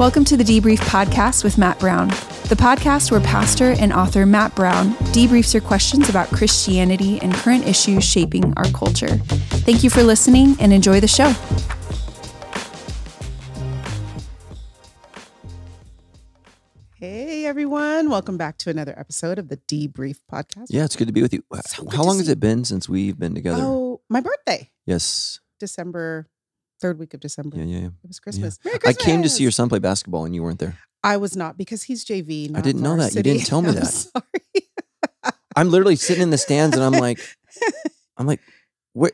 Welcome to the Debrief Podcast with Matt Brown, the podcast where pastor and author Matt Brown debriefs your questions about Christianity and current issues shaping our culture. Thank you for listening and enjoy the show. Hey, everyone. Welcome back to another episode of the Debrief Podcast. Yeah, it's good to be with you. So how long has it been since we've been together? Oh, my birthday. Yes. December 3rd week of December. Yeah. It was Christmas. Yeah. Merry Christmas. I came to see your son play basketball and you weren't there. I was not because he's JV. I didn't know that. City. You didn't tell me that. Sorry. I'm literally sitting in the stands and I'm like, what?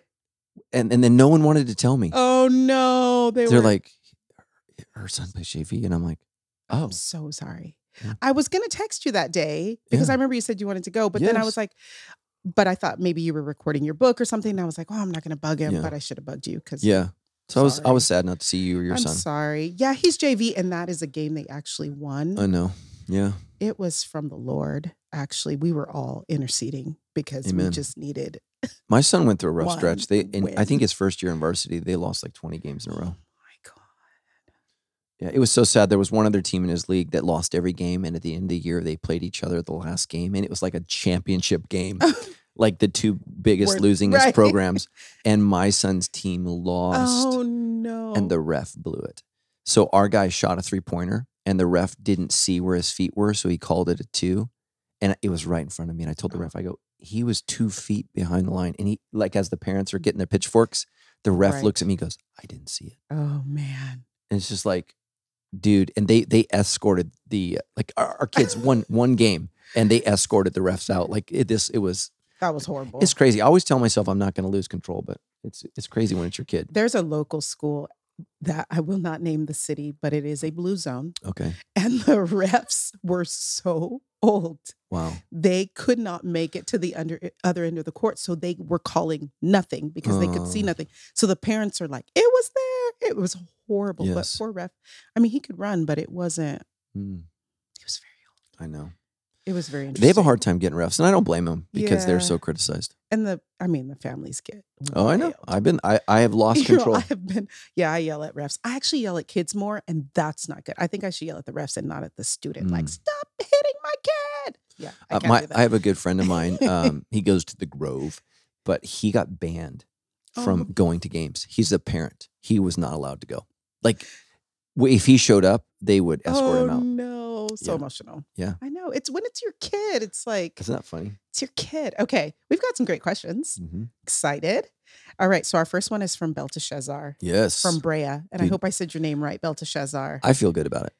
And then no one wanted to tell me. Oh no. They're like, her son plays JV. And I'm like, oh. I'm so sorry. Yeah. I was going to text you that day because I remember you said you wanted to go, but then I was like, but I thought maybe you were recording your book or something. And I was like, oh, I'm not going to bug him, but I should have bugged you. So I was sad not to see you or your son. I'm sorry. Yeah, he's JV, and that is a game they actually won. I know. Yeah. It was from the Lord, actually. We were all interceding because we just needed. My son went through a rough stretch. I think his first year in varsity, they lost like 20 games in a row. Oh, my God. Yeah, it was so sad. There was one other team in his league that lost every game, and at the end of the year, they played each other the last game, and it was like a championship game. Like the two biggest losingest programs, and my son's team lost. Oh no! And the ref blew it. So our guy shot a 3-pointer, and the ref didn't see where his feet were, so he called it a 2, and it was right in front of me. And I told the ref, I go, he was 2 feet behind the line, and he as the parents are getting their pitchforks, the ref looks at me, and goes, I didn't see it. Oh man! And it's just like, dude, and they escorted the our kids won one game, and they escorted the refs out. That was horrible. It's crazy. I always tell myself I'm not going to lose control, but it's crazy when it's your kid. There's a local school that I will not name the city, but it is a blue zone. Okay. And the refs were so old. Wow. They could not make it to the other end of the court, so they were calling nothing because they could see nothing. So the parents are like, it was there. It was horrible. Yes. But poor ref. I mean, he could run, but it wasn't. Mm. He was very old. I know. It was very interesting. They have a hard time getting refs, and I don't blame them because they're so criticized. And the families get wild. Oh, I know. I have lost control. I yell at refs. I actually yell at kids more, and that's not good. I think I should yell at the refs and not at the student. Like, stop hitting my kid. Yeah, I can't do that. I have a good friend of mine. He goes to the Grove, but he got banned from going to games. He's a parent. He was not allowed to go. Like, if he showed up, they would escort him out. No, so emotional. Yeah, I know. It's when it's your kid. It's like, isn't that funny? It's your kid. Okay, we've got some great questions. Mm-hmm. Excited. All right. So our first one is from Belteshazzar. Yes, from Brea, and dude, I hope I said your name right, Belteshazzar. I feel good about it.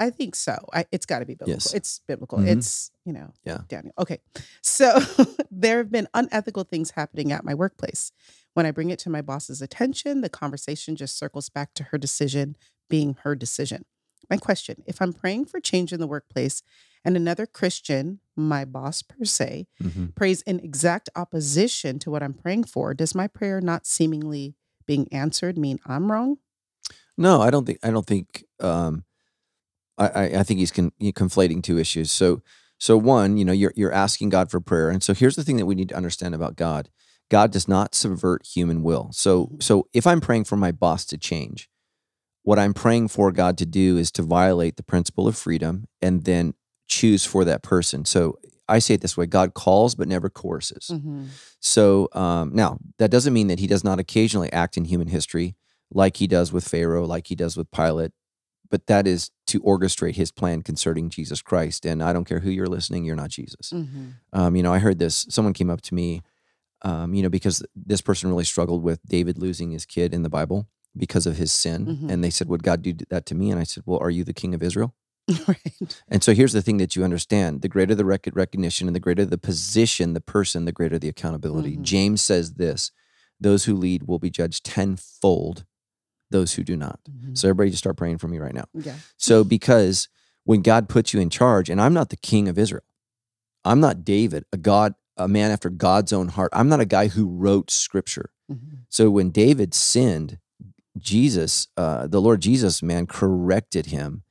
I think so. It's got to be biblical. Yes. It's biblical. Mm-hmm. It's Daniel. Okay, so there have been unethical things happening at my workplace. When I bring it to my boss's attention, the conversation just circles back to her decision. Being her decision. My question, if I'm praying for change in the workplace and another Christian, my boss per se, prays in exact opposition to what I'm praying for, does my prayer not seemingly being answered mean I'm wrong? No, I don't think, I think he's conflating two issues. So one, you're asking God for prayer. And so here's the thing that we need to understand about God. God does not subvert human will. So if I'm praying for my boss to change, what I'm praying for God to do is to violate the principle of freedom and then choose for that person. So I say it this way, God calls but never coerces. Mm-hmm. So now, that doesn't mean that he does not occasionally act in human history like he does with Pharaoh, like he does with Pilate, but that is to orchestrate his plan concerning Jesus Christ. And I don't care who you're listening, you're not Jesus. Mm-hmm. I heard this, someone came up to me, because this person really struggled with David losing his kid in the Bible. Because of his sin. Mm-hmm. And they said, would God do that to me? And I said, well, are you the king of Israel? Right. And so here's the thing that you understand. The greater the recognition and the greater the position, the person, the greater the accountability. Mm-hmm. James says this, those who lead will be judged tenfold, those who do not. Mm-hmm. So everybody just start praying for me right now. Yeah. So because when God puts you in charge, and I'm not the king of Israel, I'm not David, a man after God's own heart. I'm not a guy who wrote scripture. Mm-hmm. So when David sinned, Jesus, the Lord Jesus, man, corrected him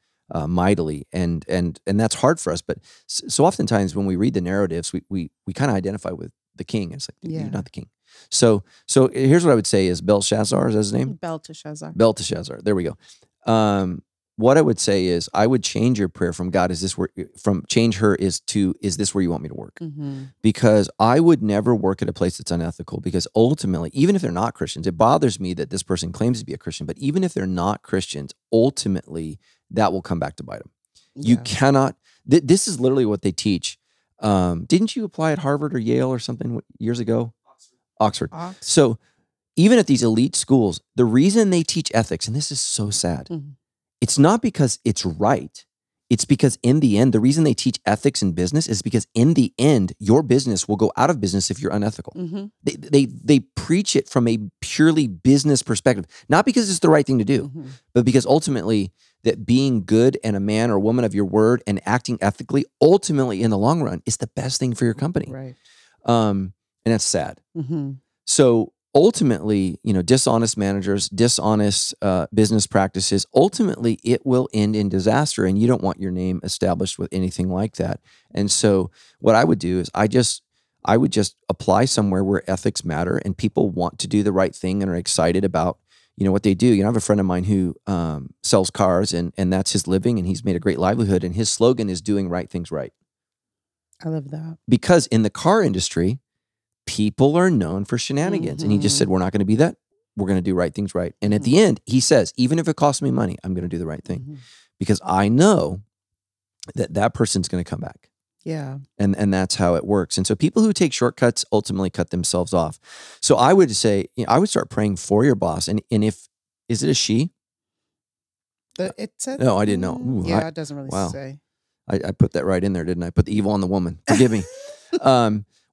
mightily, and that's hard for us. But so oftentimes when we read the narratives, we kind of identify with the king. It's like you're not the king. So here's what I would say is Belteshazzar. Is that his name? Belteshazzar. There we go. what I would say is, I would change your prayer from God, is this where, from change her is to, is this where you want me to work? Mm-hmm. Because I would never work at a place that's unethical, because ultimately, even if they're not Christians, it bothers me that this person claims to be a Christian, but even if they're not Christians, ultimately that will come back to bite them. Yeah. You cannot, this is literally what they teach. Didn't you apply at Harvard or Yale or something years ago? Oxford. So even at these elite schools, the reason they teach ethics, and this is so sad, mm-hmm. it's not because it's right. It's because in the end, the reason they teach ethics in business is because in the end, your business will go out of business if you're unethical. Mm-hmm. They preach it from a purely business perspective, not because it's the right thing to do, mm-hmm. but because ultimately that being good and a man or woman of your word and acting ethically, ultimately in the long run, is the best thing for your company. Right. And that's sad. Mm-hmm. So ultimately, you know, dishonest managers, dishonest business practices, ultimately it will end in disaster, and you don't want your name established with anything like that. And so what I would do is I would just apply somewhere where ethics matter and people want to do the right thing and are excited about, you know, what they do. You know, I have a friend of mine who sells cars, and that's his living, and he's made a great livelihood, and his slogan is doing right things right. I love that. Because in the car industry, people are known for shenanigans. Mm-hmm. And he just said, we're not going to be that. We're going to do right things right. And at mm-hmm. the end, he says, even if it costs me money, I'm going to do the right thing. Mm-hmm. Because I know that person's going to come back. Yeah. And that's how it works. And so people who take shortcuts ultimately cut themselves off. So I would say, you know, I would start praying for your boss. And if, is it a she? It said, no, I didn't know. Ooh, yeah, it doesn't really say. I put that right in there, didn't I? Put the evil on the woman. Forgive me.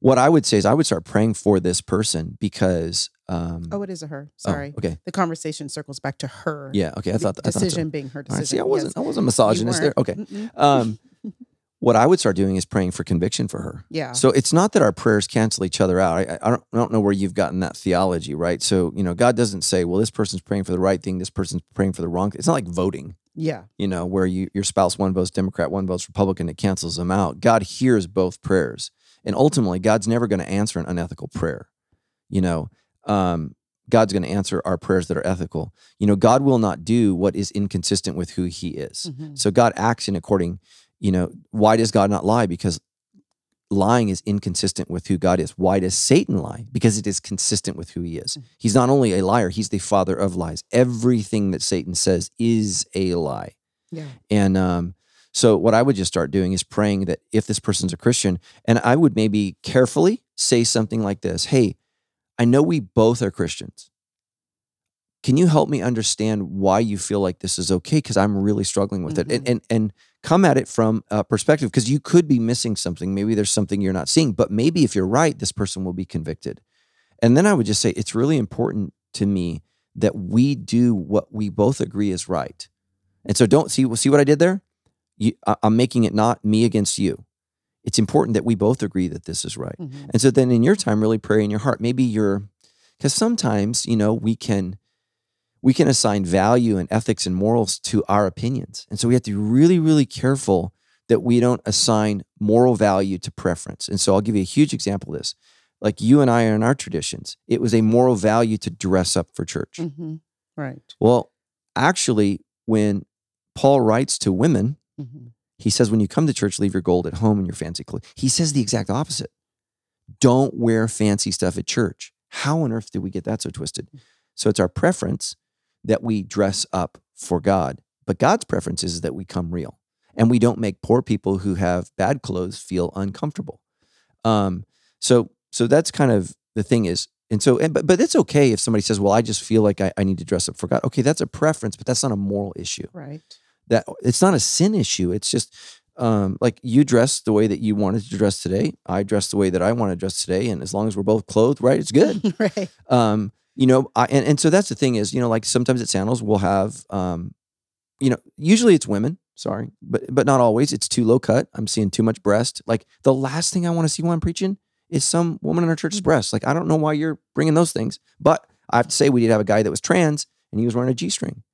What I would say is I would start praying for this person because... it is a her. Sorry. Oh, okay. The conversation circles back to her. Yeah. Okay. I thought so. Being her decision. Right, see, I wasn't misogynist there. Okay. What I would start doing is praying for conviction for her. Yeah. So it's not that our prayers cancel each other out. I don't know where you've gotten that theology, right? So, you know, God doesn't say, well, this person's praying for the right thing, this person's praying for the wrong thing. It's not like voting. Yeah. You know, where your spouse, one votes Democrat, one votes Republican, it cancels them out. God hears both prayers. And ultimately, God's never going to answer an unethical prayer. You know, God's going to answer our prayers that are ethical. You know, God will not do what is inconsistent with who he is. Mm-hmm. So God acts you know, why does God not lie? Because lying is inconsistent with who God is. Why does Satan lie? Because it is consistent with who he is. Mm-hmm. He's not only a liar, he's the father of lies. Everything that Satan says is a lie. Yeah. And, so what I would just start doing is praying that if this person's a Christian, and I would maybe carefully say something like this, hey, I know we both are Christians. Can you help me understand why you feel like this is okay? Because I'm really struggling with mm-hmm. it. And come at it from a perspective, because you could be missing something. Maybe there's something you're not seeing, but maybe if you're right, this person will be convicted. And then I would just say, it's really important to me that we do what we both agree is right. And so don't see what I did there? I'm making it not me against you. It's important that we both agree that this is right. Mm-hmm. And so then in your time, really pray in your heart. Maybe because sometimes, you know, we can assign value and ethics and morals to our opinions. And so we have to be really, really careful that we don't assign moral value to preference. And so I'll give you a huge example of this. Like you and I are in our traditions. It was a moral value to dress up for church. Mm-hmm. Right. Well, actually, when Paul writes to women, mm-hmm. he says, when you come to church, leave your gold at home and your fancy clothes. He says the exact opposite. Don't wear fancy stuff at church. How on earth did we get that so twisted? So it's our preference that we dress up for God. But God's preference is that we come real. And we don't make poor people who have bad clothes feel uncomfortable. So that's kind of the thing is, but it's okay if somebody says, well, I just feel like I need to dress up for God. Okay, that's a preference, but that's not a moral issue. Right. That it's not a sin issue. It's just like you dress the way that you wanted to dress today. I dress the way that I want to dress today. And as long as we're both clothed, right, it's good. Right. You know, and so that's the thing is, you know, like sometimes at Sandals we'll have, you know, usually it's women, sorry, but not always. It's too low cut. I'm seeing too much breast. Like the last thing I want to see when I'm preaching is some woman in our church's breast. Like, I don't know why you're bringing those things. But I have to say we did have a guy that was trans and he was wearing a G-string.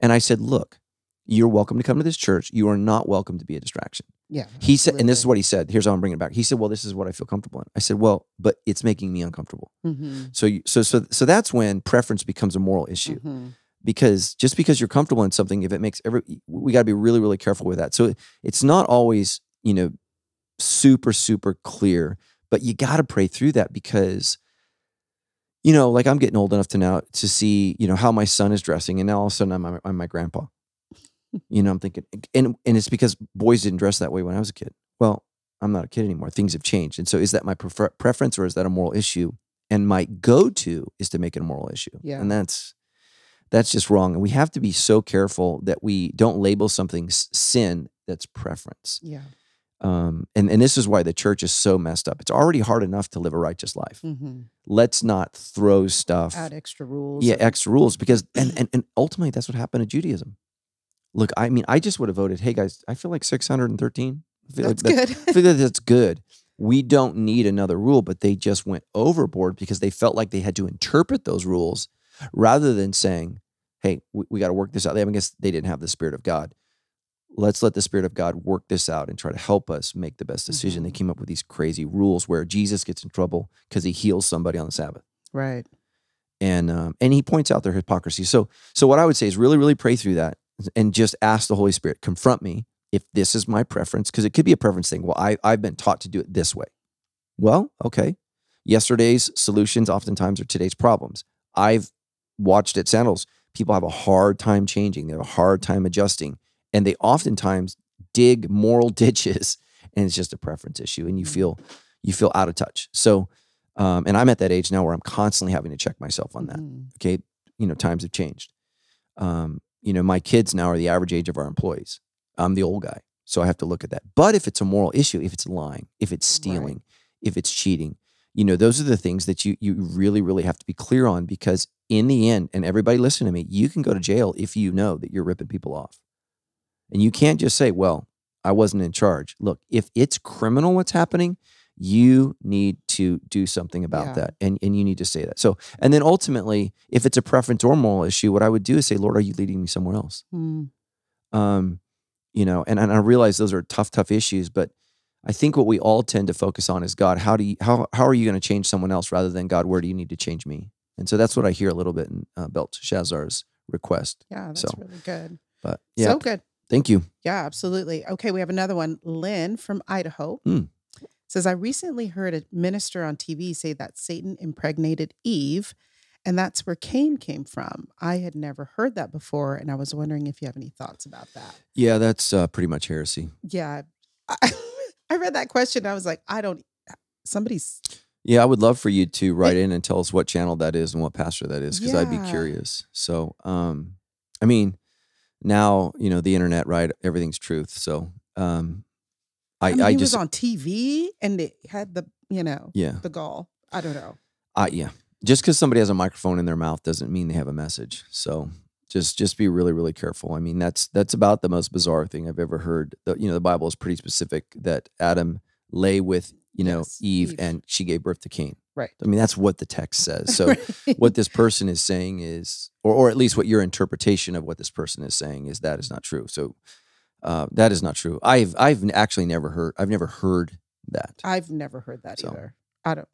And I said, look, you're welcome to come to this church. You are not welcome to be a distraction. Yeah. He said, and this is what he said. Here's how I'm bringing it back. He said, well, this is what I feel comfortable in. I said, well, but it's making me uncomfortable. Mm-hmm. So that's when preference becomes a moral issue. Mm-hmm. Because just because you're comfortable in something, if it makes we got to be really, really careful with that. So it's not always, you know, super, super clear, but you got to pray through that because, you know, like I'm getting old enough to now to see, you know, how my son is dressing. And now all of a sudden I'm my grandpa, you know, I'm thinking, and it's because boys didn't dress that way when I was a kid. Well, I'm not a kid anymore. Things have changed. And so is that my preference or is that a moral issue? And my go-to is to make it a moral issue. Yeah. And that's just wrong. And we have to be so careful that we don't label something sin that's preference. Yeah. And this is why the church is so messed up. It's already hard enough to live a righteous life. Mm-hmm. Let's not throw stuff. Add extra rules. Yeah, extra rules. Because, and ultimately that's what happened to Judaism. Look, I mean, I just would have voted, hey guys, I feel like 613. That's good. I feel like that's good. We don't need another rule, but they just went overboard because they felt like they had to interpret those rules rather than saying, hey, we got to work this out. I guess they didn't have the Spirit of God. Let's let the Spirit of God work this out and try to help us make the best decision. Mm-hmm. They came up with these crazy rules where Jesus gets in trouble because he heals somebody on the Sabbath. Right. And he points out their hypocrisy. So what I would say is really, really pray through that and just ask the Holy Spirit, confront me if this is my preference, because it could be a preference thing. Well, I've been taught to do it this way. Well, okay. Yesterday's solutions oftentimes are today's problems. I've watched at Sandals, people have a hard time changing. They have a hard time adjusting. And they oftentimes dig moral ditches, and it's just a preference issue, and you feel out of touch. So, and I'm at that age now where I'm constantly having to check myself on that. Mm-hmm. Okay, you know, times have changed. You know, my kids now are the average age of our employees. I'm the old guy, so I have to look at that. But if it's a moral issue, if it's lying, if it's stealing, right. If it's cheating, you know, those are the things that you really, really have to be clear on, because in the end, and everybody listen to me, you can go to jail if you know that you're ripping people off. And you can't just say, well, I wasn't in charge. Look, if it's criminal what's happening, you need to do something about that. And you need to say that. So, and then ultimately, if it's a preference or moral issue, what I would do is say, Lord, are you leading me somewhere else? Mm. You know, and I realize those are tough issues, but I think what we all tend to focus on is, God, how are you going to change someone else rather than, God, where do you need to change me? And so that's what I hear a little bit in Belteshazzar's request. Yeah, that's really good. But yeah. So good. Thank you. Yeah, absolutely. Okay, we have another one. Lynn from Idaho says, I recently heard a minister on TV say that Satan impregnated Eve, and that's where Cain came from. I had never heard that before, and I was wondering if you have any thoughts about that. Yeah, that's pretty much heresy. Yeah. I read that question. I was like, Yeah, I would love for you to write in and tell us what channel that is and what pastor that is, because I'd be curious. So, I mean... Now, you know, the internet, right? Everything's truth. So, I just was on TV and they had the, you know, the gall. I don't know. Just because somebody has a microphone in their mouth doesn't mean they have a message. So just be really, really careful. I mean, that's about the most bizarre thing I've ever heard. You know, the Bible is pretty specific that Adam lay with, you know, Eve, and she gave birth to Cain. Right. I mean, that's what the text says. So what this person is saying is, or at least what your interpretation of what this person is saying is, that is not true. So that is not true. I've actually never heard that. I've never heard that either.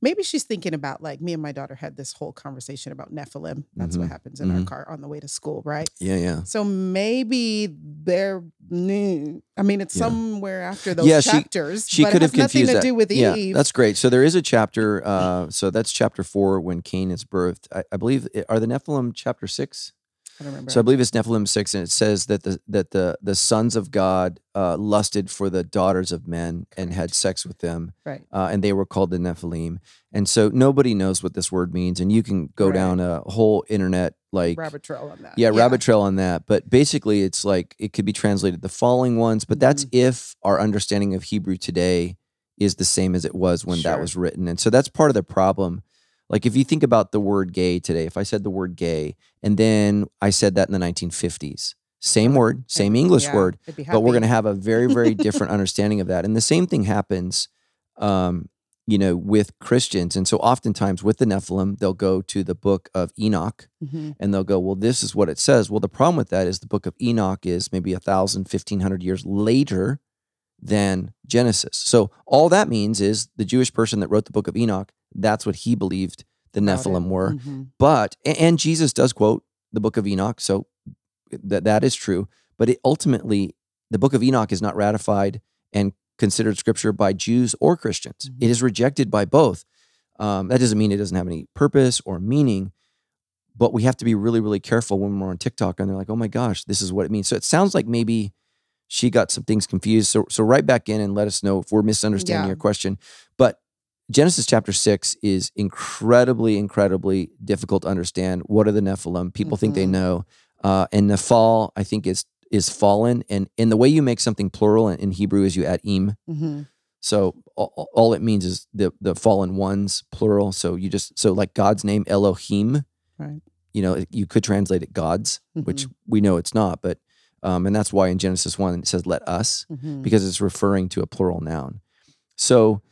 Maybe she's thinking about, like, me and my daughter had this whole conversation about Nephilim. That's what happens in our car on the way to school, right? Yeah, yeah. So maybe it's somewhere after those chapters. She could have confused that. Nothing to do with Eve. Yeah, that's great. So there is a chapter. So that's chapter 4 when Cain is birthed. I believe, are the Nephilim chapter 6? I don't remember. So I believe it's Nephilim 6, and it says that the sons of God lusted for the daughters of men and had sex with them, right? And they were called the Nephilim. And so nobody knows what this word means, and you can go down a whole internet rabbit trail on that. Yeah, rabbit trail on that. But basically, it's like it could be translated the falling ones, but that's if our understanding of Hebrew today is the same as it was when that was written, and so that's part of the problem. Like, if you think about the word gay today, if I said the word gay, and then I said that in the 1950s, same word, same English word, but we're going to have a very, very different understanding of that. And the same thing happens, you know, with Christians. And so oftentimes with the Nephilim, they'll go to the book of Enoch, and they'll go, well, this is what it says. Well, the problem with that is the book of Enoch is maybe 1,000, 1,500 years later than Genesis. So all that means is the Jewish person that wrote the book of Enoch, that's what he believed the Nephilim were. But, and Jesus does quote the book of Enoch, so that is true. But it ultimately, the book of Enoch is not ratified and considered scripture by Jews or Christians. Mm-hmm. It is rejected by both. That doesn't mean it doesn't have any purpose or meaning, but we have to be really, really careful when we're on TikTok and they're like, oh my gosh, this is what it means. So it sounds like maybe she got some things confused. So write back in and let us know if we're misunderstanding your question. But Genesis chapter 6 is incredibly, incredibly difficult to understand. What are the Nephilim? People think they know. And Nephal, I think, is fallen. And the way you make something plural in Hebrew is you add im. Mm-hmm. So all it means is the fallen ones, plural. So you just, so like God's name, Elohim, right? You know, you could translate it gods, which we know it's not, but, and that's why in Genesis 1, it says, let us, because it's referring to a plural noun. So,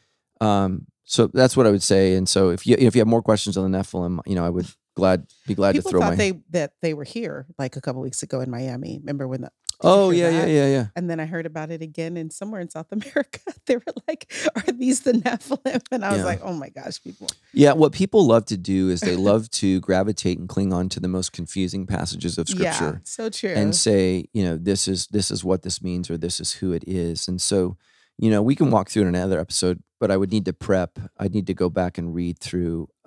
so that's what I would say. And so if you have more questions on the Nephilim, you know, I would be glad people to throw my... People thought that they were here like a couple weeks ago in Miami. Remember when the... Oh, yeah. And then I heard about it again, and somewhere in South America, they were like, are these the Nephilim? And I was like, oh my gosh, people. Yeah, what people love to do is they love to gravitate and cling on to the most confusing passages of scripture. Yeah, so true. And say, you know, this is what this means, or this is who it is. And so, you know, we can walk through in another episode, but I would need to prep. I'd need to go back and read through, you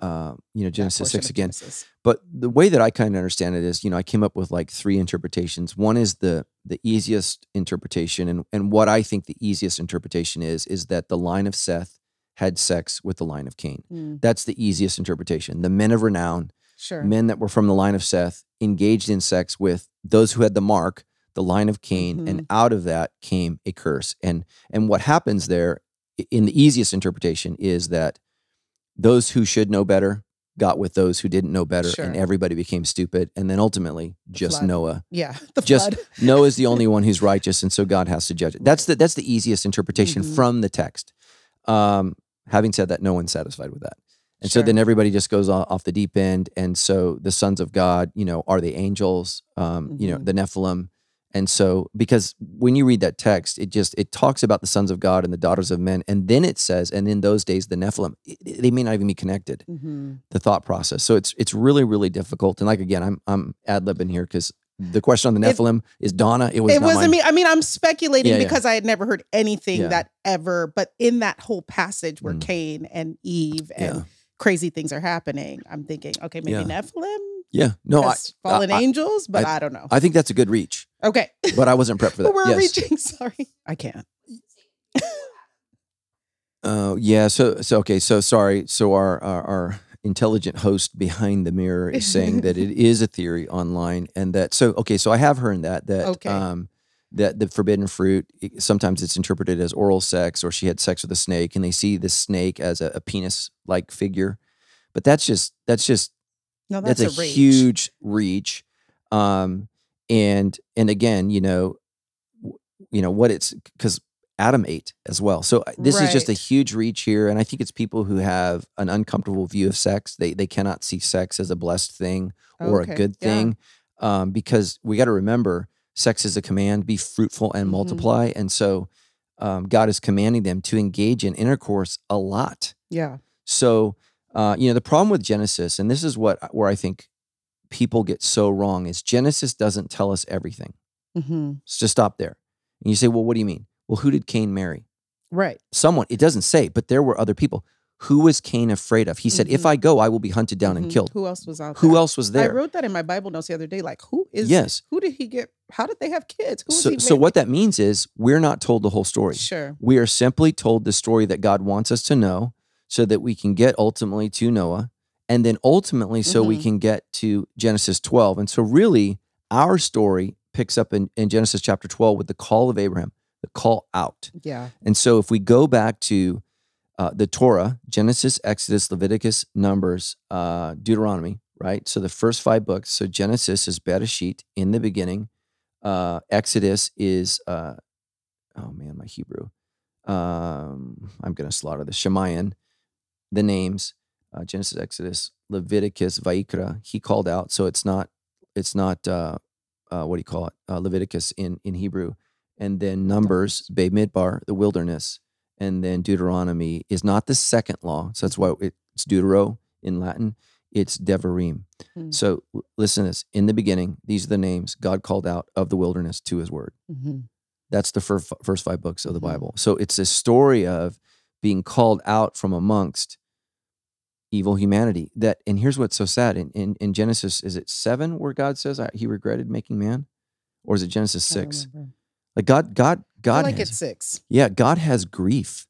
know, Genesis 6 again. Genesis. But the way that I kind of understand it is, you know, I came up with like three interpretations. One is the easiest interpretation. And what I think the easiest interpretation is that the line of Seth had sex with the line of Cain. Mm. That's the easiest interpretation. The men of renown, men that were from the line of Seth, engaged in sex with those who had the mark, the line of Cain, and out of that came a curse. And what happens there, in the easiest interpretation, is that those who should know better got with those who didn't know better, and everybody became stupid. And then ultimately, Noah. Yeah, Noah is the only one who's righteous, and so God has to judge it. That's the easiest interpretation from the text. Having said that, no one's satisfied with that. And so then everybody just goes off the deep end. And so the sons of God, you know, are the angels, you know, the Nephilim. And so, because when you read that text, it talks about the sons of God and the daughters of men. And then it says, and in those days, the Nephilim, they may not even be connected, the thought process. So it's really, really difficult. And like, again, I'm ad-libbing here because the question on the Nephilim is Donna. It wasn't mine. I mean, I'm speculating because I had never heard anything that ever, but in that whole passage where Cain and Eve and crazy things are happening, I'm thinking, okay, maybe Nephilim. Yeah, no, fallen angels, but I don't know. I think that's a good reach. Okay, but I wasn't prepped for that. But we're reaching. Sorry, I can't. So sorry. So our intelligent host behind the mirror is saying that it is a theory online, and that so I have heard that the forbidden fruit, sometimes it's interpreted as oral sex, or she had sex with a snake, and they see the snake as a penis-like figure, but that's just. No, that's a reach. Huge reach. And again, you know what it's, because Adam ate as well. So this is just a huge reach here. And I think it's people who have an uncomfortable view of sex. They cannot see sex as a blessed thing or a good thing. Because we got to remember, sex is a command, be fruitful and multiply. And so God is commanding them to engage in intercourse a lot. Yeah. So you know, the problem with Genesis, and this is where I think people get so wrong, is Genesis doesn't tell us everything. So just stop there. And you say, well, what do you mean? Well, who did Cain marry? Right. Someone. It doesn't say, but there were other people. Who was Cain afraid of? He said, if I go, I will be hunted down and killed. Who else was out there? Who else was there? I wrote that in my Bible notes the other day, like, who is, who did he get? How did they have kids? Who so what that means is we're not told the whole story. Sure. We are simply told the story that God wants us to know, so that we can get ultimately to Noah, and then ultimately so we can get to Genesis 12. And so really, our story picks up in Genesis chapter 12 with the call of Abraham, the call out. Yeah. And so if we go back to the Torah, Genesis, Exodus, Leviticus, Numbers, Deuteronomy, right? So the first five books. So Genesis is Bereshit, in the beginning. Exodus is, my Hebrew. I'm going to slaughter the Shemayim. The names, Genesis, Exodus, Leviticus, Vayikra, he called out. So it's not what do you call it? Leviticus in Hebrew. And then Numbers, Be Midbar, the wilderness. And then Deuteronomy is not the second law. So that's why it's Deutero in Latin. it's Devarim. Mm-hmm. So listen to this. In the beginning, these are the names God called out of the wilderness to his word. Mm-hmm. That's the first five books of the Bible. So it's a story of being called out from amongst evil humanity. That, and here's what's so sad. In Genesis, is it 7 where God says he regretted making man? Or is it Genesis 6? Like God I like has, it's 6. Yeah, God has grief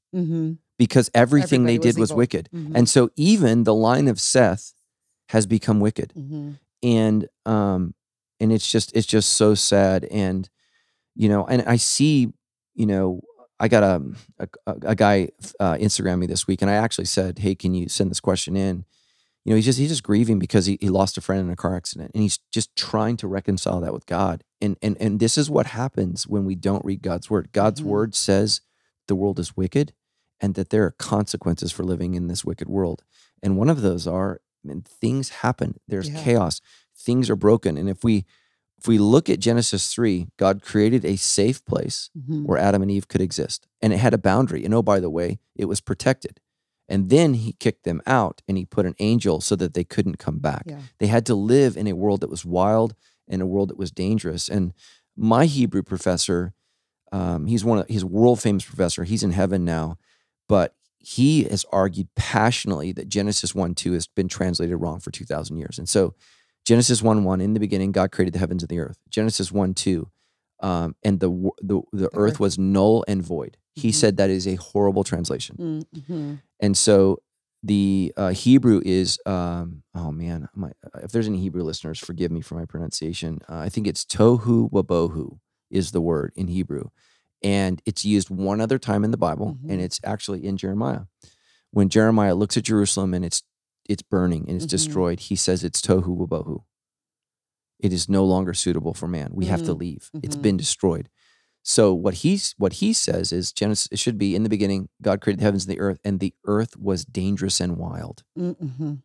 because everything they did was wicked. Mm-hmm. And so even the line of Seth has become wicked. Mm-hmm. And it's just so sad. And, you know, and I see, you know, I got a guy Instagram me this week, and I actually said, hey, can you send this question in? You know, he's just grieving because he lost a friend in a car accident, and he's just trying to reconcile that with God. And this is what happens when we don't read God's word. God's word says the world is wicked and that there are consequences for living in this wicked world. And one of those are, and things happen. There's chaos. Things are broken. And if we look at Genesis 3, God created a safe place where Adam and Eve could exist. And it had a boundary. And oh, by the way, it was protected. And then he kicked them out and he put an angel so that they couldn't come back. Yeah. They had to live in a world that was wild and a world that was dangerous. And my Hebrew professor, he's world famous professor. He's in heaven now, but he has argued passionately that Genesis 1:2 has been translated wrong for 2,000 years. And so Genesis 1:1, in the beginning, God created the heavens and the earth. Genesis 1:2, and the earth was null and void. He said that is a horrible translation. Mm-hmm. And so the Hebrew is, if there's any Hebrew listeners, forgive me for my pronunciation. I think it's tohu wabohu is the word in Hebrew. And it's used one other time in the Bible, and it's actually in Jeremiah. When Jeremiah looks at Jerusalem and it's burning and it's destroyed, he says it's tohu wabohu. It is no longer suitable for man. We have to leave. It's been destroyed. So what he says is Genesis. It should be, in the beginning, God created the heavens and the earth, and the earth was dangerous and wild. Mm-hmm.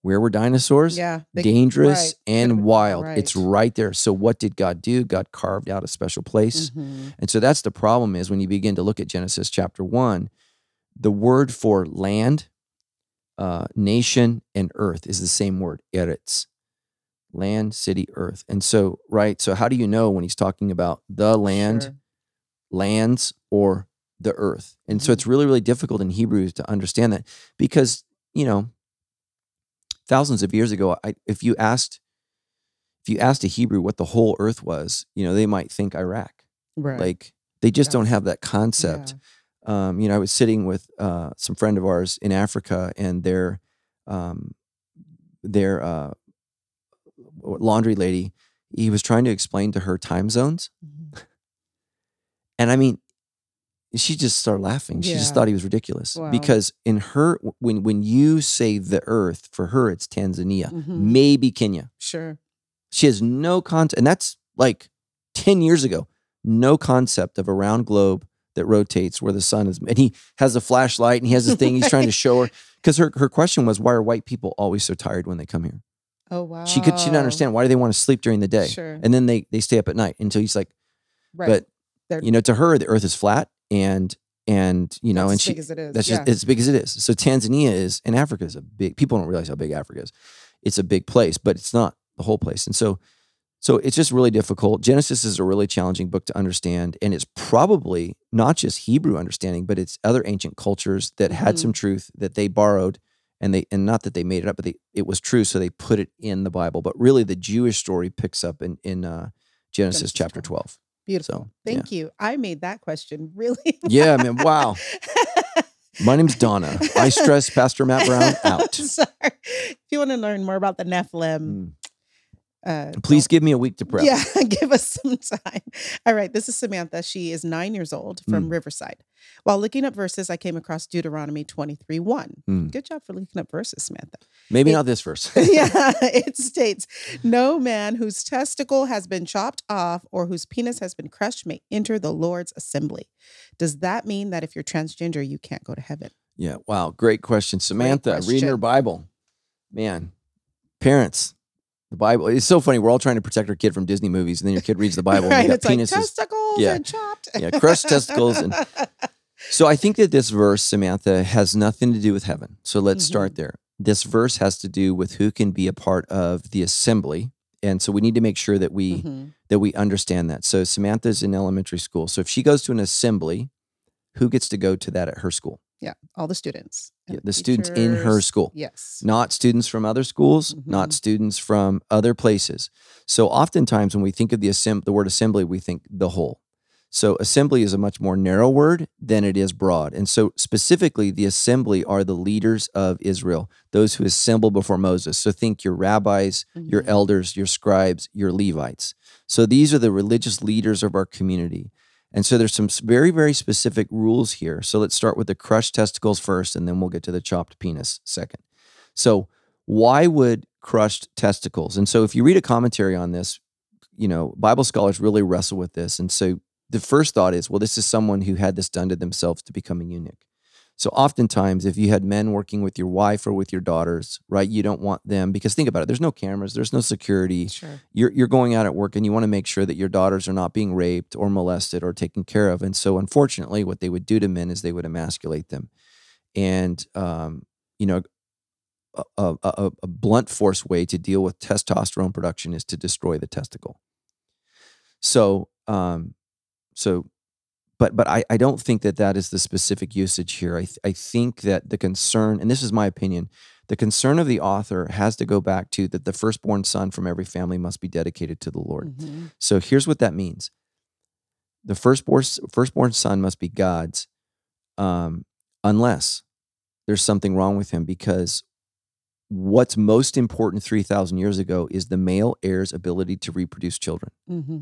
Where were dinosaurs? Yeah, dangerous and wild. Right. It's right there. So what did God do? God carved out a special place. Mm-hmm. And so that's the problem, is when you begin to look at Genesis chapter 1, the word for land, nation, and earth is the same word, eretz. Land, city, earth. And so, right, so how do you know when he's talking about the land, lands, or the earth? And so it's really, really difficult in Hebrew to understand that, because, you know, thousands of years ago, if you asked a Hebrew what the whole earth was, you know, they might think Iraq. Right. Like, they just don't have that concept. Yeah. You know, I was sitting with some friend of ours in Africa, and their laundry lady, he was trying to explain to her time zones. Mm-hmm. And I mean, she just started laughing. She just thought he was ridiculous. Wow. Because in her, when you say the earth, for her, it's Tanzania, maybe Kenya. Sure. She has no concept. And that's like 10 years ago. No concept of a round globe that rotates where the sun is. And he has a flashlight and he has this thing he's trying to show her. Because her question was, why are white people always so tired when they come here? Oh, wow. She didn't understand. Why do they want to sleep during the day? Sure. And then they stay up at night. And so he's like, but you know, to her, the earth is flat. And you know, that's, and she, as big as it is. That's just as big as it is. So Tanzania is, and Africa is a big, people don't realize how big Africa is. It's a big place, but it's not the whole place. And so it's just really difficult. Genesis is a really challenging book to understand. And it's probably not just Hebrew understanding, but it's other ancient cultures that had some truth that they borrowed. And not that they made it up, but it was true, so they put it in the Bible. But really, the Jewish story picks up in Genesis chapter 12. Beautiful. So, Thank you. I made that question really. Yeah, man. Wow. My name's Donna. I stress Pastor Matt Brown out. Sorry. If you want to learn more about the Nephilim, please give me a week to prep. Yeah, give us some time. All right, this is Samantha. She is 9 years old from Riverside. While looking up verses, I came across Deuteronomy 23:1. Good job for looking up verses, Samantha. Maybe not this verse. Yeah, it states, "No man whose testicle has been chopped off or whose penis has been crushed may enter the Lord's assembly." Does that mean that if you're transgender, you can't go to heaven? Yeah, wow, great question. Samantha, great question. Reading her Bible. Man, parents. The Bible. It's so funny. We're all trying to protect our kid from Disney movies, and then your kid reads the Bible. Right, and it's like testicles and chopped. Yeah, crushed testicles. And so I think that this verse, Samantha, has nothing to do with heaven. So let's start there. this verse has to do with who can be a part of the assembly. And so we need to make sure that we that we understand that. So Samantha's in elementary school. So if she goes to an assembly, who gets to go to that at her school? Yeah, all the students. Yeah, the students in her school. Yes. Not students from other schools, not students from other places. So oftentimes when we think of the word assembly, we think the whole. So assembly is a much more narrow word than it is broad. And so specifically, the assembly are the leaders of Israel, those who assemble before Moses. So think your rabbis, your elders, your scribes, your Levites. So these are the religious leaders of our community. And so there's some very, very specific rules here. So let's start with the crushed testicles first, and then we'll get to the chopped penis second. So why would crushed testicles? And so if you read a commentary on this, you know, Bible scholars really wrestle with this. And so the first thought is, well, this is someone who had this done to themselves to become a eunuch. So oftentimes, if you had men working with your wife or with your daughters, right, you don't want them, because think about it, there's no cameras, there's no security. Sure. You're going out at work and you want to make sure that your daughters are not being raped or molested or taken care of. And so unfortunately, what they would do to men is they would emasculate them. And, you know, a blunt force way to deal with testosterone production is to destroy the testicle. So, But I don't think that that is the specific usage here. I think that the concern, and this is my opinion, the concern of the author has to go back to that the firstborn son from every family must be dedicated to the Lord. Mm-hmm. So here's what that means. The firstborn son must be God's unless there's something wrong with him, because what's most important 3,000 years ago is the male heir's ability to reproduce children. Mm-hmm.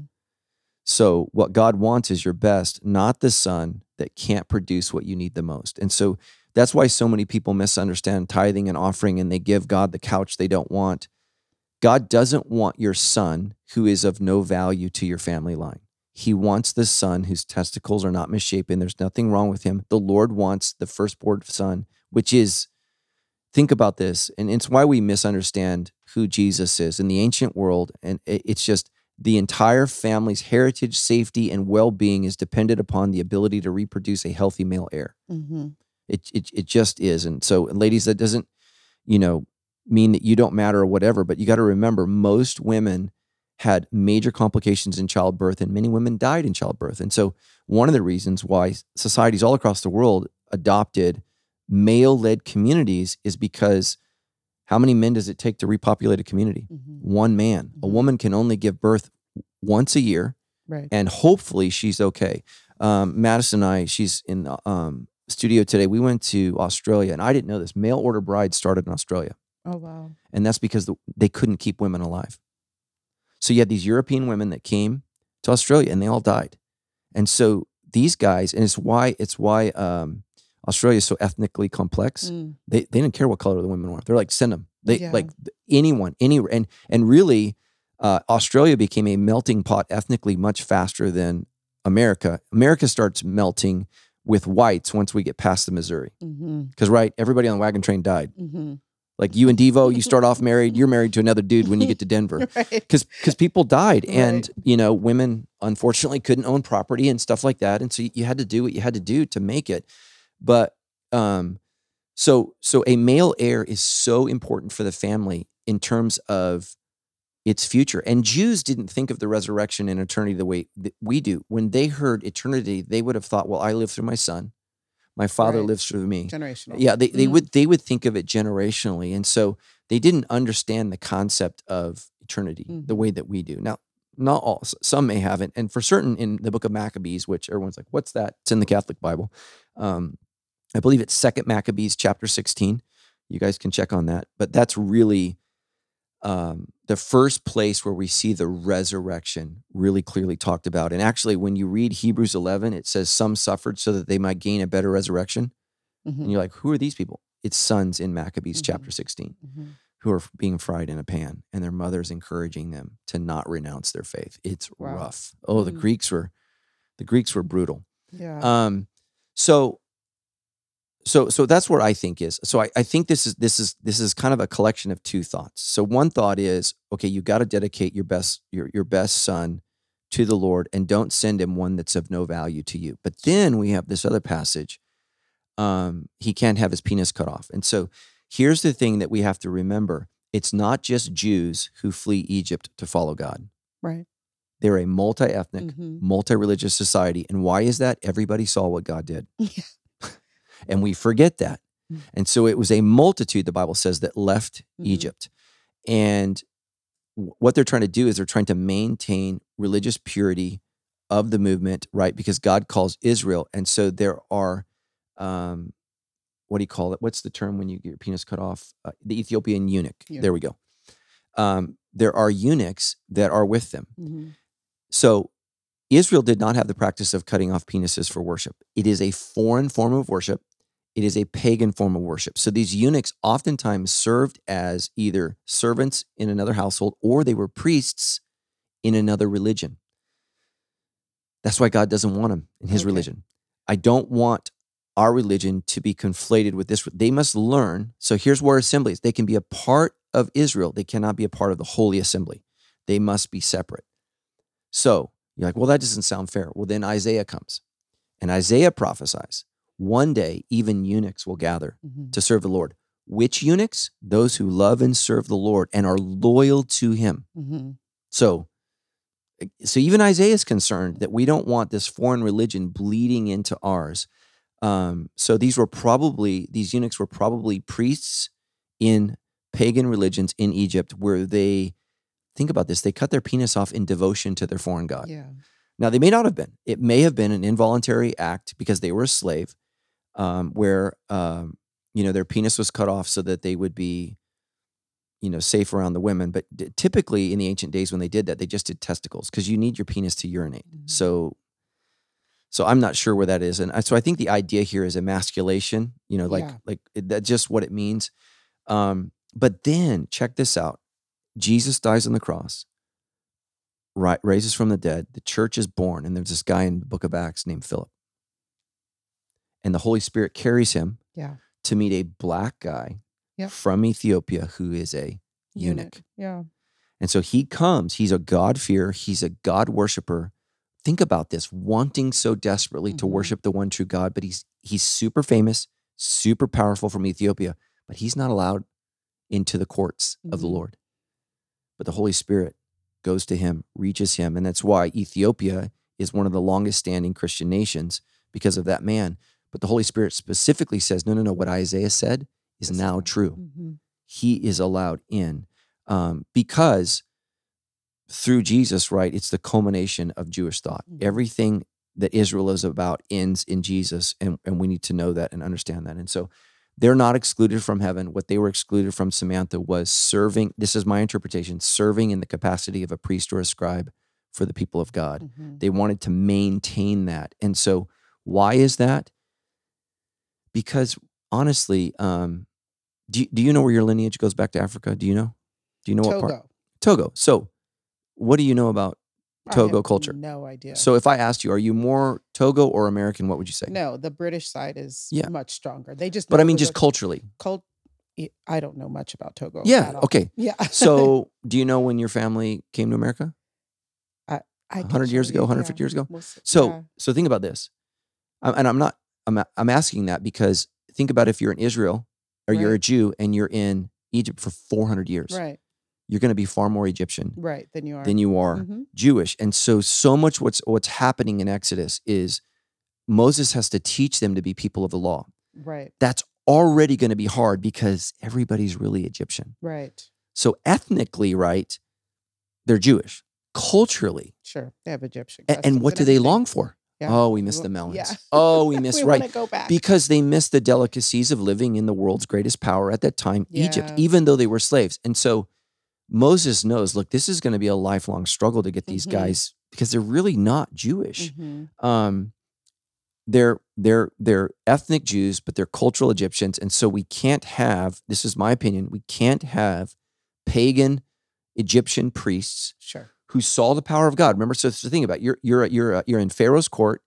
So what God wants is your best, not the son that can't produce what you need the most. And so that's why so many people misunderstand tithing and offering, and they give God the couch they don't want. God doesn't want your son who is of no value to your family line. He wants the son whose testicles are not misshapen. There's nothing wrong with him. The Lord wants the firstborn son, which is, think about this, and it's why we misunderstand who Jesus is in the ancient world. And it's just, the entire family's heritage, safety, and well-being is dependent upon the ability to reproduce a healthy male heir. Mm-hmm. It just is. And so, ladies, that doesn't, you know, mean that you don't matter or whatever, but you got to remember, most women had major complications in childbirth, and many women died in childbirth. And so one of the reasons why societies all across the world adopted male-led communities is because how many men does it take to repopulate a community? Mm-hmm. One man. Mm-hmm. A woman can only give birth once a year, right, and hopefully she's okay. Madison and I, she's in the studio today. We went to Australia, and I didn't know this. Mail order brides started in Australia. Oh, wow. And that's because they couldn't keep women alive. So you had these European women that came to Australia, and they all died. And so these guys, and it's why Australia is so ethnically complex. Mm. They didn't care what color the women were. They're like, send them. Like anyone, anywhere. And really, Australia became a melting pot ethnically much faster than America. America starts melting with whites once we get past the Missouri. Because, right, everybody on the wagon train died. Mm-hmm. Like you and Devo, you start off married, you're married to another dude when you get to Denver. Because people died. Right. And, you know, women, unfortunately, couldn't own property and stuff like that. And so you had to do what you had to do to make it. But so a male heir is so important for the family in terms of its future. And Jews didn't think of the resurrection and eternity the way that we do. When they heard eternity, they would have thought, well, I live through my son. My father lives through me. Generational. Yeah, they would think of it generationally. And so they didn't understand the concept of eternity the way that we do. Now, not all, some may haven't. And for certain, in the book of Maccabees, which everyone's like, what's that? It's in the Catholic Bible. I believe it's 2 Maccabees chapter 16. You guys can check on that. But that's really the first place where we see the resurrection really clearly talked about. And actually, when you read Hebrews 11, it says some suffered so that they might gain a better resurrection. Mm-hmm. And you're like, who are these people? It's sons in Maccabees chapter 16 who are being fried in a pan, and their mother's encouraging them to not renounce their faith. It's rough. Oh, the Greeks were brutal. Yeah. So that's where I think is. So I think this is kind of a collection of two thoughts. So one thought is, okay, you got to dedicate your best son to the Lord, and don't send him one that's of no value to you. But then we have this other passage. He can't have his penis cut off. And so Here's the thing that we have to remember. It's not just Jews who flee Egypt to follow God. Right. They're a multi-ethnic, multi-religious society. And why is that? Everybody saw what God did. And we forget that. And so it was a multitude, the Bible says, that left Egypt. And what they're trying to do is they're trying to maintain religious purity of the movement, right? Because God calls Israel. And so there are, what do you call it? What's the term when you get your penis cut off? The Ethiopian eunuch. Yeah. There we go. There are eunuchs that are with them. So Israel did not have the practice of cutting off penises for worship. It is a foreign form of worship. It is a pagan form of worship. So these eunuchs oftentimes served as either servants in another household or they were priests in another religion. That's why God doesn't want them in his religion. I don't want our religion to be conflated with this. They must learn. So here's where assemblies, they can be a part of Israel. They cannot be a part of the Holy Assembly. They must be separate. So you're like, well, that doesn't sound fair. Well, then Isaiah comes and Isaiah prophesies. One day, even eunuchs will gather to serve the Lord. Which eunuchs? Those who love and serve the Lord and are loyal to him. So even Isaiah is concerned that we don't want this foreign religion bleeding into ours. So these eunuchs were probably priests in pagan religions in Egypt where they, think about this, they cut their penis off in devotion to their foreign god. Yeah. Now, they may not have been. It may have been an involuntary act because they were a slave where, their penis was cut off so that they would be, safe around the women. But typically in the ancient days when they did that, they just did testicles because you need your penis to urinate. So I'm not sure where that is. And so I think the idea here is emasculation, that's just what it means. But then check this out. Jesus dies on the cross. Right, raises from the dead, the church is born, and there's this guy in the book of Acts named Philip. And the Holy Spirit carries him to meet a black guy from Ethiopia who is a eunuch. Yeah. And so he comes, he's a God-fearer, he's a God worshiper. Think about this, wanting so desperately to worship the one true God, but he's super famous, super powerful from Ethiopia, but he's not allowed into the courts of the Lord. But the Holy Spirit goes to him, reaches him. And that's why Ethiopia is one of the longest standing Christian nations because of that man. But the Holy Spirit specifically says, no, what Isaiah said is now true. He is allowed in because through Jesus, right, it's the culmination of Jewish thought. Everything that Israel is about ends in Jesus. And we need to know that and understand that. And so they're not excluded from heaven. What they were excluded from, Samantha, was serving, this is my interpretation, serving in the capacity of a priest or a scribe for the people of God. They wanted to maintain that. And so why is that? Because honestly, do you know where your lineage goes back to Africa? Do you know Togo. What part? Togo. So what do you know about Togo culture? No idea. So if I asked you, are you more Togo or American, what would you say? No, the British side is much stronger. They just, but I mean, just culturally. I don't know much about Togo. Yeah. Okay. Yeah. So do you know when your family came to America? 100 years ago, 150 years ago. So think about this. I'm asking that because think about if you're in Israel or you're a Jew and you're in Egypt for 400 years. Right. You're going to be far more Egyptian than you are Jewish. And so much what's happening in Exodus is Moses has to teach them to be people of the law. Right. That's already going to be hard because everybody's really Egyptian. Right. So ethnically, right, they're Jewish. Culturally. Sure, they have Egyptian customs. And what do they long for? Yeah. Oh, we miss the melons. Yeah. Oh, we miss, right. Go back. Because they missed the delicacies of living in the world's greatest power at that time, Egypt, even though they were slaves. And so Moses knows, look, this is going to be a lifelong struggle to get these guys because they're really not Jewish. They're ethnic Jews, but they're cultural Egyptians. And so we can't have, this is my opinion, we can't have pagan Egyptian priests who saw the power of God. Remember, so it's the thing about you're in Pharaoh's court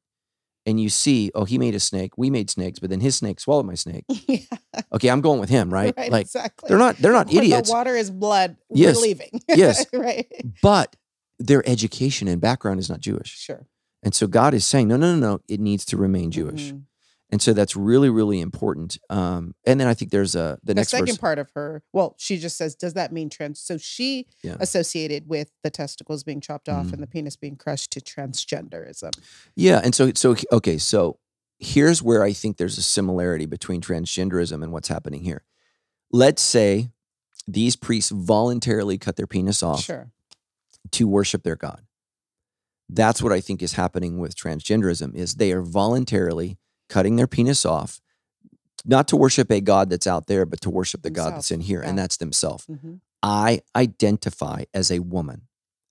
and you see, oh, he made a snake, we made snakes, but then his snake swallowed my snake. Yeah. Okay, I'm going with him, right? Right, like, exactly. They're not idiots. The water is blood. Yes. We're leaving. Yes. Right. But their education and background is not Jewish. Sure. And so God is saying, no, it needs to remain Jewish. And so that's really, really important. And then I think there's the next part of her. Well, she just says, does that mean trans? So she associated with the testicles being chopped off and the penis being crushed to transgenderism. Yeah. And so here's where I think there's a similarity between transgenderism and what's happening here. Let's say these priests voluntarily cut their penis off to worship their God. That's what I think is happening with transgenderism, is they are voluntarily cutting their penis off, not to worship a God that's out there, but to worship the God that's in here, and that's themselves. Mm-hmm. I identify as a woman.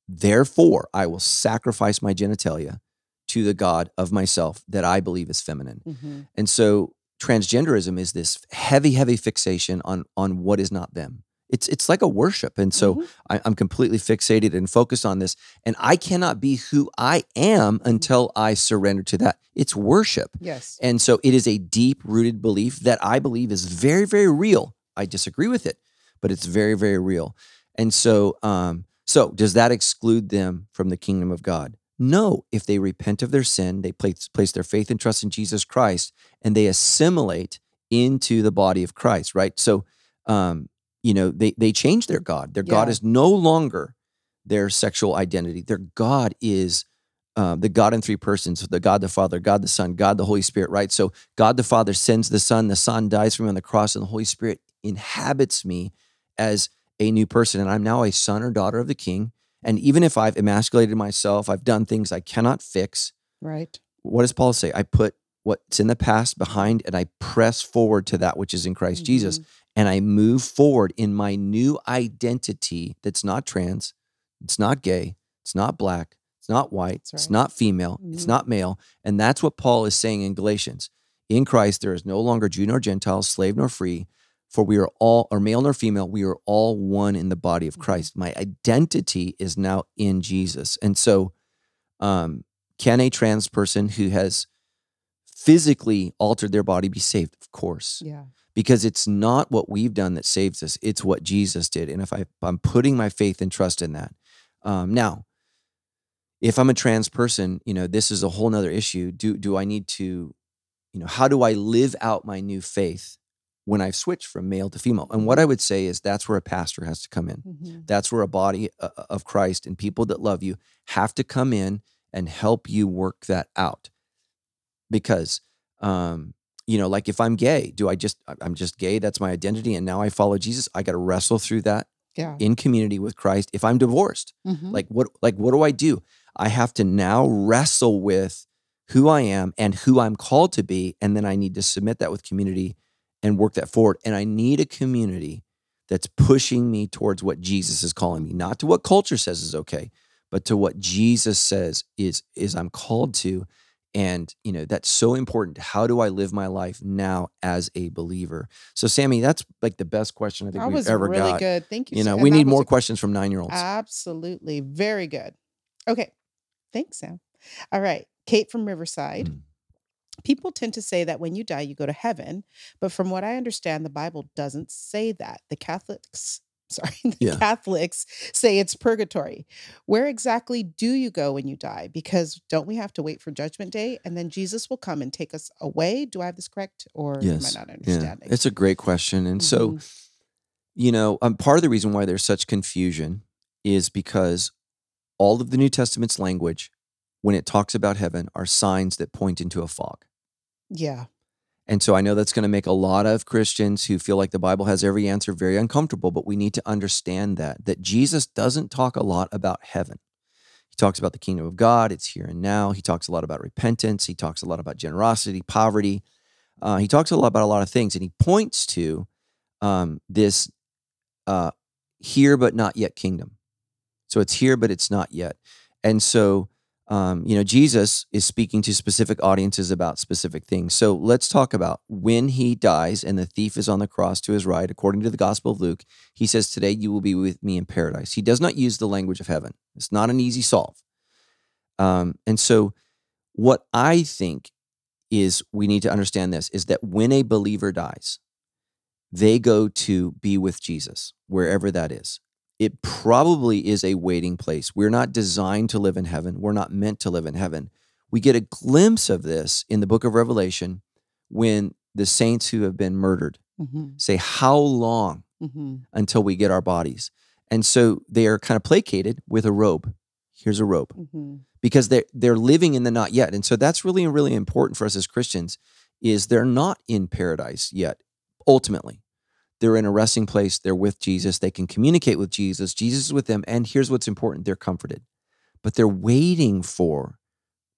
Therefore, I will sacrifice my genitalia to the God of myself that I believe is feminine. Mm-hmm. And so transgenderism is this heavy, heavy fixation on what is not them. It's like a worship. And so I'm completely fixated and focused on this. And I cannot be who I am until I surrender to that. It's worship. Yes. And so it is a deep-rooted belief that I believe is very, very real. I disagree with it, but it's very, very real. And so, does that exclude them from the kingdom of God? No. If they repent of their sin, they place their faith and trust in Jesus Christ, and they assimilate into the body of Christ, right? So, they change their God. Their God is no longer their sexual identity. Their God is the God in three persons, so the God the Father, God the Son, God the Holy Spirit, right? So God the Father sends the Son dies for me on the cross, and the Holy Spirit inhabits me as a new person. And I'm now a son or daughter of the King. And even if I've emasculated myself, I've done things I cannot fix. Right. What does Paul say? I put what's in the past behind, and I press forward to that which is in Christ Jesus. And I move forward in my new identity that's not trans, it's not gay, it's not black, it's not white, it's not female, it's not male. And that's what Paul is saying in Galatians. In Christ, there is no longer Jew nor Gentile, slave nor free, for we are all, or male nor female, we are all one in the body of Christ. My identity is now in Jesus. And so can a trans person who has physically altered their body be saved? Of course. Yeah. Because it's not what we've done that saves us. It's what Jesus did. And if I'm putting my faith and trust in that. Now, if I'm a trans person, this is a whole nother issue. Do I need to, how do I live out my new faith when I've switched from male to female? And what I would say is that's where a pastor has to come in. Mm-hmm. That's where a body of Christ and people that love you have to come in and help you work that out. Because, like if I'm gay, I'm just gay, that's my identity, and now I follow Jesus. I got to wrestle through that in community with Christ. If I'm divorced, what do I do? I have to now wrestle with who I am and who I'm called to be, and then I need to submit that with community and work that forward. And I need a community that's pushing me towards what Jesus is calling me, not to what culture says is okay, but to what Jesus says is I'm called to. And, that's so important. How do I live my life now as a believer? So, Sammy, that's like the best question I think we've ever got. That was really good. Thank you. We need more questions from 9-year-olds. Absolutely. Very good. Okay. Thanks, Sam. All right. Kate from Riverside. Mm. People tend to say that when you die, you go to heaven. But from what I understand, the Bible doesn't say that. The Catholics say it's purgatory. Where exactly do you go when you die? Because don't we have to wait for Judgment Day and then Jesus will come and take us away? Do I have this correct, or am I not understanding? Yeah. It's a great question. And so, part of the reason why there's such confusion is because all of the New Testament's language, when it talks about heaven, are signs that point into a fog. Yeah. And so I know that's going to make a lot of Christians who feel like the Bible has every answer very uncomfortable, but we need to understand that Jesus doesn't talk a lot about heaven. He talks about the kingdom of God. It's here and now. He talks a lot about repentance. He talks a lot about generosity, poverty. He talks a lot about a lot of things, and he points to this here but not yet kingdom. So it's here, but it's not yet. And so Jesus is speaking to specific audiences about specific things. So let's talk about when he dies and the thief is on the cross to his right, according to the Gospel of Luke, he says, today you will be with me in paradise. He does not use the language of heaven. It's not an easy solve. And so what I think is we need to understand this is that when a believer dies, they go to be with Jesus, wherever that is. It probably is a waiting place. We're not designed to live in heaven. We're not meant to live in heaven. We get a glimpse of this in the book of Revelation when the saints who have been murdered say, how long until we get our bodies? And so they are kind of placated with a robe. Here's a robe. Because they're living in the not yet. And so that's really, really important for us as Christians, is they're not in paradise yet. Ultimately, they're in a resting place. They're with Jesus. They can communicate with Jesus. Jesus is with them. And here's what's important. They're comforted, but they're waiting for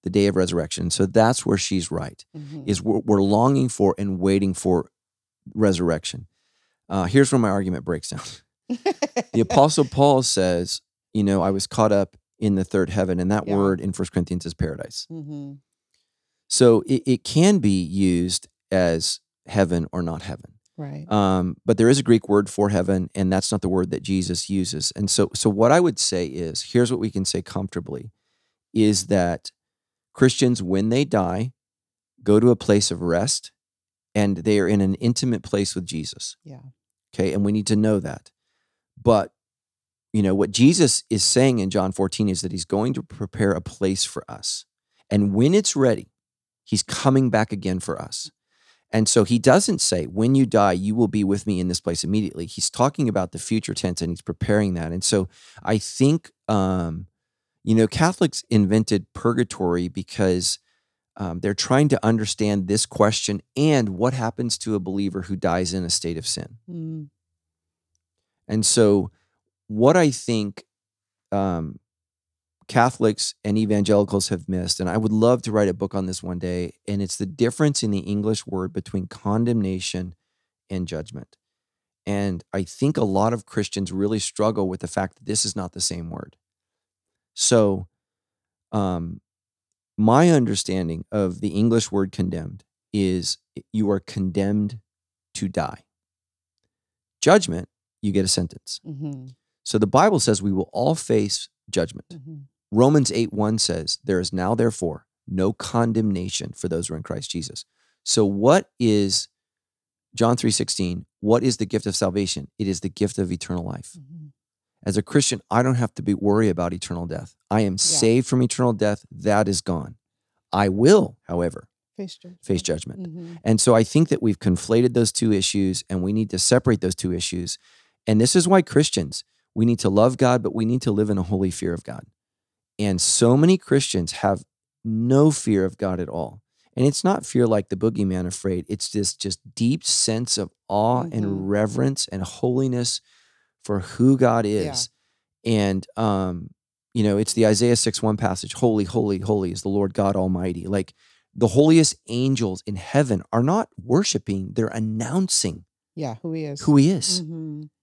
the day of resurrection. So that's where she's right, is we're longing for and waiting for resurrection. Here's where my argument breaks down. The Apostle Paul says, you know, I was caught up in the third heaven, and that word in 1 Corinthians is paradise. So it can be used as heaven or not heaven. Right. But there is a Greek word for heaven, and that's not the word that Jesus uses. And so what I would say is, here's what we can say comfortably, is that Christians, when they die, go to a place of rest, and they are in an intimate place with Jesus. Yeah. Okay, and we need to know that. But, you know, what Jesus is saying in John 14 is that he's going to prepare a place for us. And when it's ready, he's coming back again for us. And so he doesn't say, when you die, you will be with me in this place immediately. He's talking about the future tense, and he's preparing that. And so I think, you know, Catholics invented purgatory because they're trying to understand this question and what happens to a believer who dies in a state of sin. And so what I think Catholics and evangelicals have missed, and I would love to write a book on this one day, and it's the difference in the English word between condemnation and judgment. And I think a lot of Christians really struggle with the fact that this is not the same word. So my understanding of the English word condemned is you are condemned to die. Judgment, you get a sentence. So the Bible says we will all face judgment. Romans 8:1 says, there is now therefore no condemnation for those who are in Christ Jesus. So what is John 3:16? What is the gift of salvation? It is the gift of eternal life. As a Christian, I don't have to be worried about eternal death. I am saved from eternal death. That is gone. I will, however, face judgment. And so I think that we've conflated those two issues, and we need to separate those two issues. And this is why Christians, we need to love God, but we need to live in a holy fear of God. And so many Christians have no fear of God at all. And it's not fear like the boogeyman afraid. It's this just deep sense of awe and reverence and holiness for who God is. And, you know, it's the Isaiah 6:1 passage, holy, holy, holy is the Lord God Almighty. Like the holiest angels in heaven are not worshiping, they're announcing who he is.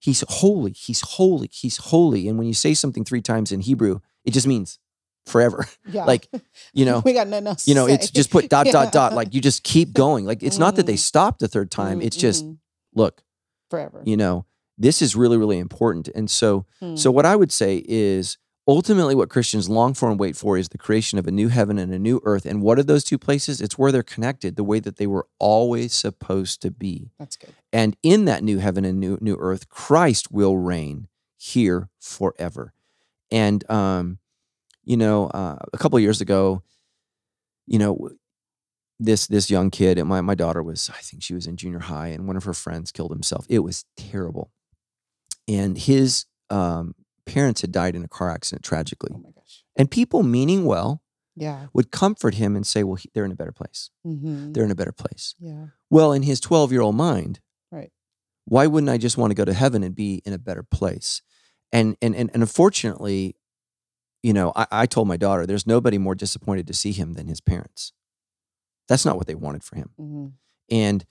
He's holy, he's holy, he's holy. And when you say something three times in Hebrew, it just means forever. Like, you know, we got nothing else, you know, to say. It's just put dot, dot, dot. Like you just keep going. Like it's not that they stopped the third time. It's just, look, forever, you know. This is really, really important. And so, so what I would say is ultimately what Christians long for and wait for is the creation of a new heaven and a new earth. And what are those two places? It's where they're connected, the way that they were always supposed to be. That's good. And in that new heaven and new earth, Christ will reign here forever. And, you know, a couple of years ago, you know, this young kid, and my daughter was, I think she was in junior high, and one of her friends killed himself. It was terrible. And his parents had died in a car accident tragically. Oh my gosh. And people meaning well would comfort him and say, well, they're in a better place. They're in a better place. Yeah. Well, in his 12-year-old mind, why wouldn't I just want to go to heaven and be in a better place? And unfortunately, you know, I told my daughter, there's nobody more disappointed to see him than his parents. That's not what they wanted for him. And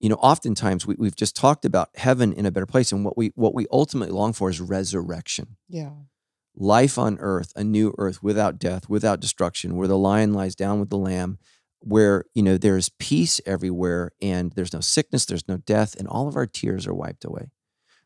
you know, oftentimes we've just talked about heaven in a better place, and what we ultimately long for is resurrection. Yeah, life on earth, a new earth without death, without destruction, where the lion lies down with the lamb, where you know there's peace everywhere, and there's no sickness, there's no death, and all of our tears are wiped away.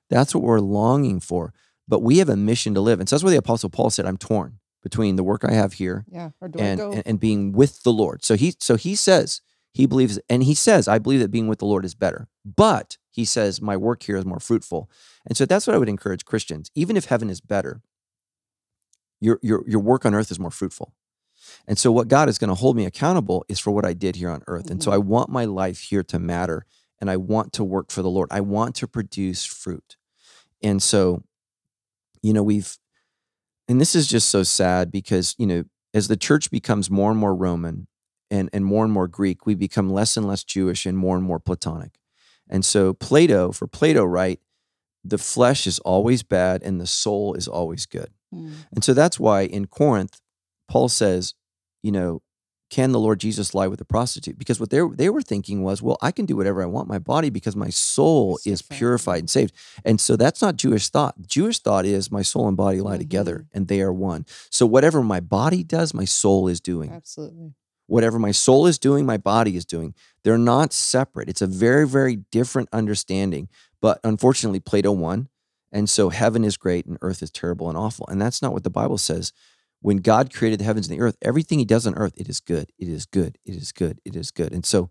That's what we're longing for. But we have a mission to live, and so that's why the Apostle Paul said, "I'm torn between the work I have here and being with the Lord." So he says. He believes, and he says, I believe that being with the Lord is better. But he says, my work here is more fruitful. And so that's what I would encourage Christians. Even if heaven is better, your work on earth is more fruitful. And so what God is going to hold me accountable is for what I did here on earth. And so I want my life here to matter, and I want to work for the Lord. I want to produce fruit. And so, you know, and this is just so sad because, you know, as the church becomes more and more Roman and more Greek, we become less and less Jewish and more Platonic. And so for Plato, right, the flesh is always bad and the soul is always good. Mm. And so that's why in Corinth, Paul says, you know, can the Lord Jesus lie with a prostitute? Because what they were thinking was, well, I can do whatever I want my body because my soul is purified and saved. And so that's not Jewish thought. Jewish thought is my soul and body lie together and they are one. So whatever my body does, my soul is doing. Absolutely. Whatever my soul is doing, my body is doing. They're not separate. It's a very, very different understanding. But unfortunately, Plato won. And so heaven is great and earth is terrible and awful. And that's not what the Bible says. When God created the heavens and the earth, everything he does on earth, it is good, it is good, it is good, it is good. And so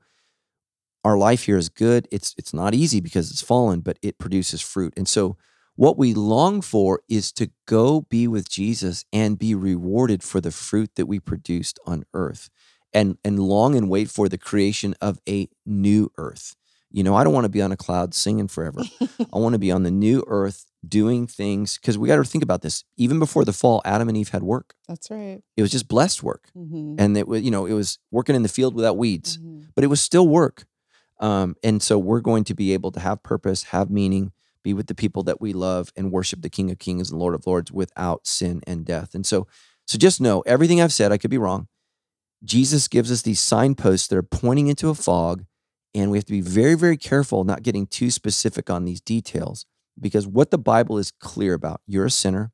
our life here is good. It's not easy because it's fallen, but it produces fruit. And so what we long for is to go be with Jesus and be rewarded for the fruit that we produced on earth and long and wait for the creation of a new earth. You know, I don't want to be on a cloud singing forever. I want to be on the new earth doing things, because we got to think about this. Even before the fall, Adam and Eve had work. That's right. It was just blessed work. Mm-hmm. And it was, you know, it was working in the field without weeds, but it was still work. And so we're going to be able to have purpose, have meaning, be with the people that we love and worship the King of Kings and Lord of Lords without sin and death. And so just know everything I've said, I could be wrong. Jesus gives us these signposts that are pointing into a fog. And we have to be very, very careful not getting too specific on these details, because what the Bible is clear about, you're a sinner,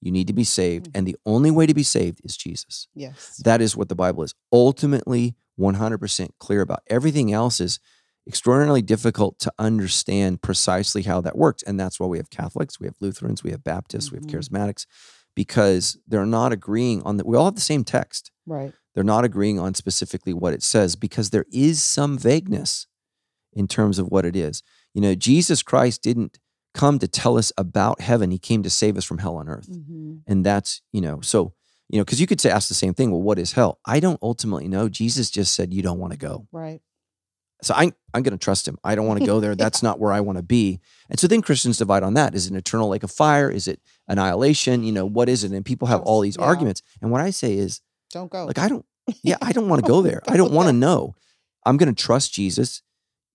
you need to be saved, and the only way to be saved is Jesus. Yes. That is what the Bible is ultimately 100% clear about. Everything else is extraordinarily difficult to understand precisely how that works, and that's why we have Catholics, we have Lutherans, we have Baptists, we have Charismatics, because they're not agreeing on that. We all have the same text. Right. They're not agreeing on specifically what it says because there is some vagueness in terms of what it is. You know, Jesus Christ didn't come to tell us about heaven. He came to save us from hell on earth. Mm-hmm. And that's, you know, so, you know, because you could say, ask the same thing. Well, what is hell? I don't ultimately know. Jesus just said, you don't want to go. Right. So I'm going to trust him. I don't want to go there. That's not where I want to be. And so then Christians divide on that. Is it an eternal lake of fire? Is it annihilation? You know, what is it? And people have all these arguments. And what I say is, don't go. Like, I don't want to go there. I don't want to know. I'm going to trust Jesus.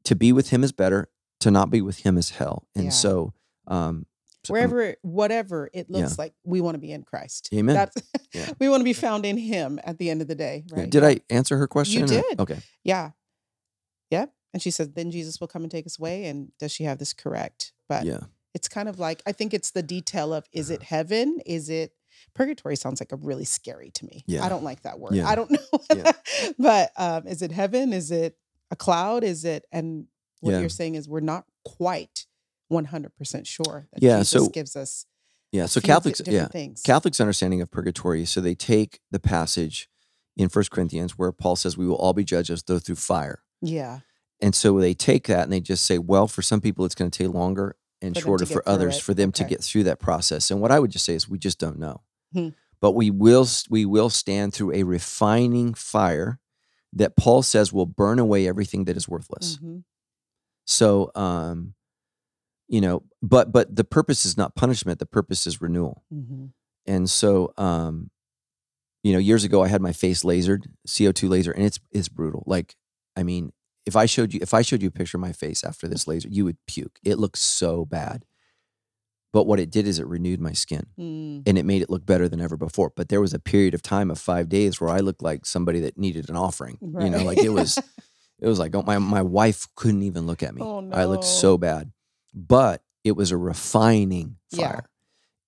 To be with him is better. To not be with him is hell. And so whatever it looks like, we want to be in Christ. Amen. We want to be found in him at the end of the day. Right? Yeah. Did I answer her question? You did. Okay. Yeah. Yep. And she says, then Jesus will come and take us away. And does she have this correct? But it's kind of like, I think it's the detail of, is it heaven? Is it purgatory? Sounds like a really scary to me. Yeah. I don't like that word. Yeah. I don't know. But is it heaven? Is it a cloud? Is it? And what you're saying is we're not quite 100% sure that Jesus gives us things. Catholics' understanding of purgatory. So they take the passage in 1 Corinthians where Paul says we will all be judged as though through fire. Yeah. And so they take that and they just say, well, for some people it's going to take longer and shorter for others for them to get through that process. And what I would just say is we just don't know. But we will stand through a refining fire that Paul says will burn away everything that is worthless. So, you know, but the purpose is not punishment. The purpose is renewal. And so, you know, years ago I had my face lasered, CO2 laser, and it's brutal. Like, I mean, if I showed you a picture of my face after this laser, you would puke. It looks so bad. But what it did is it renewed my skin and it made it look better than ever before. But there was a period of time of 5 days where I looked like somebody that needed an offering, you know, like it was like, oh, my wife couldn't even look at me. Oh, no. I looked so bad, but it was a refining fire.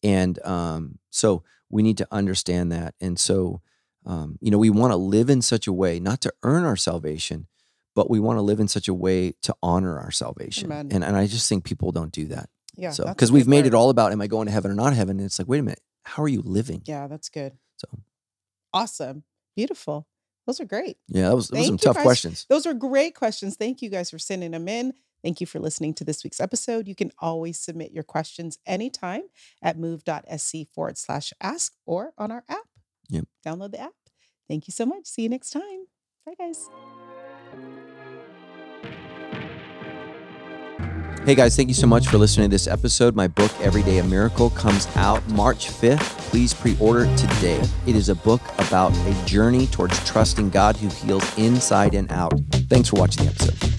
Yeah. And, so we need to understand that. And so, you know, we want to live in such a way not to earn our salvation, but we want to live in such a way to honor our salvation. Amen. And I just think people don't do that. Yeah, so because we've made it all about, am I going to heaven or not heaven? And it's like, wait a minute, how are you living? Yeah, that's good. So awesome, beautiful. Those are great. Yeah, those were some tough questions. Those are great questions. Thank you guys for sending them in. Thank you for listening to this week's episode. You can always submit your questions anytime at move.sc/ask or on our app. Yep. Download the app. Thank you so much. See you next time. Bye, guys. Hey guys, thank you so much for listening to this episode. My book, Every Day a Miracle, comes out March 5th. Please pre-order today. It is a book about a journey towards trusting God who heals inside and out. Thanks for watching the episode.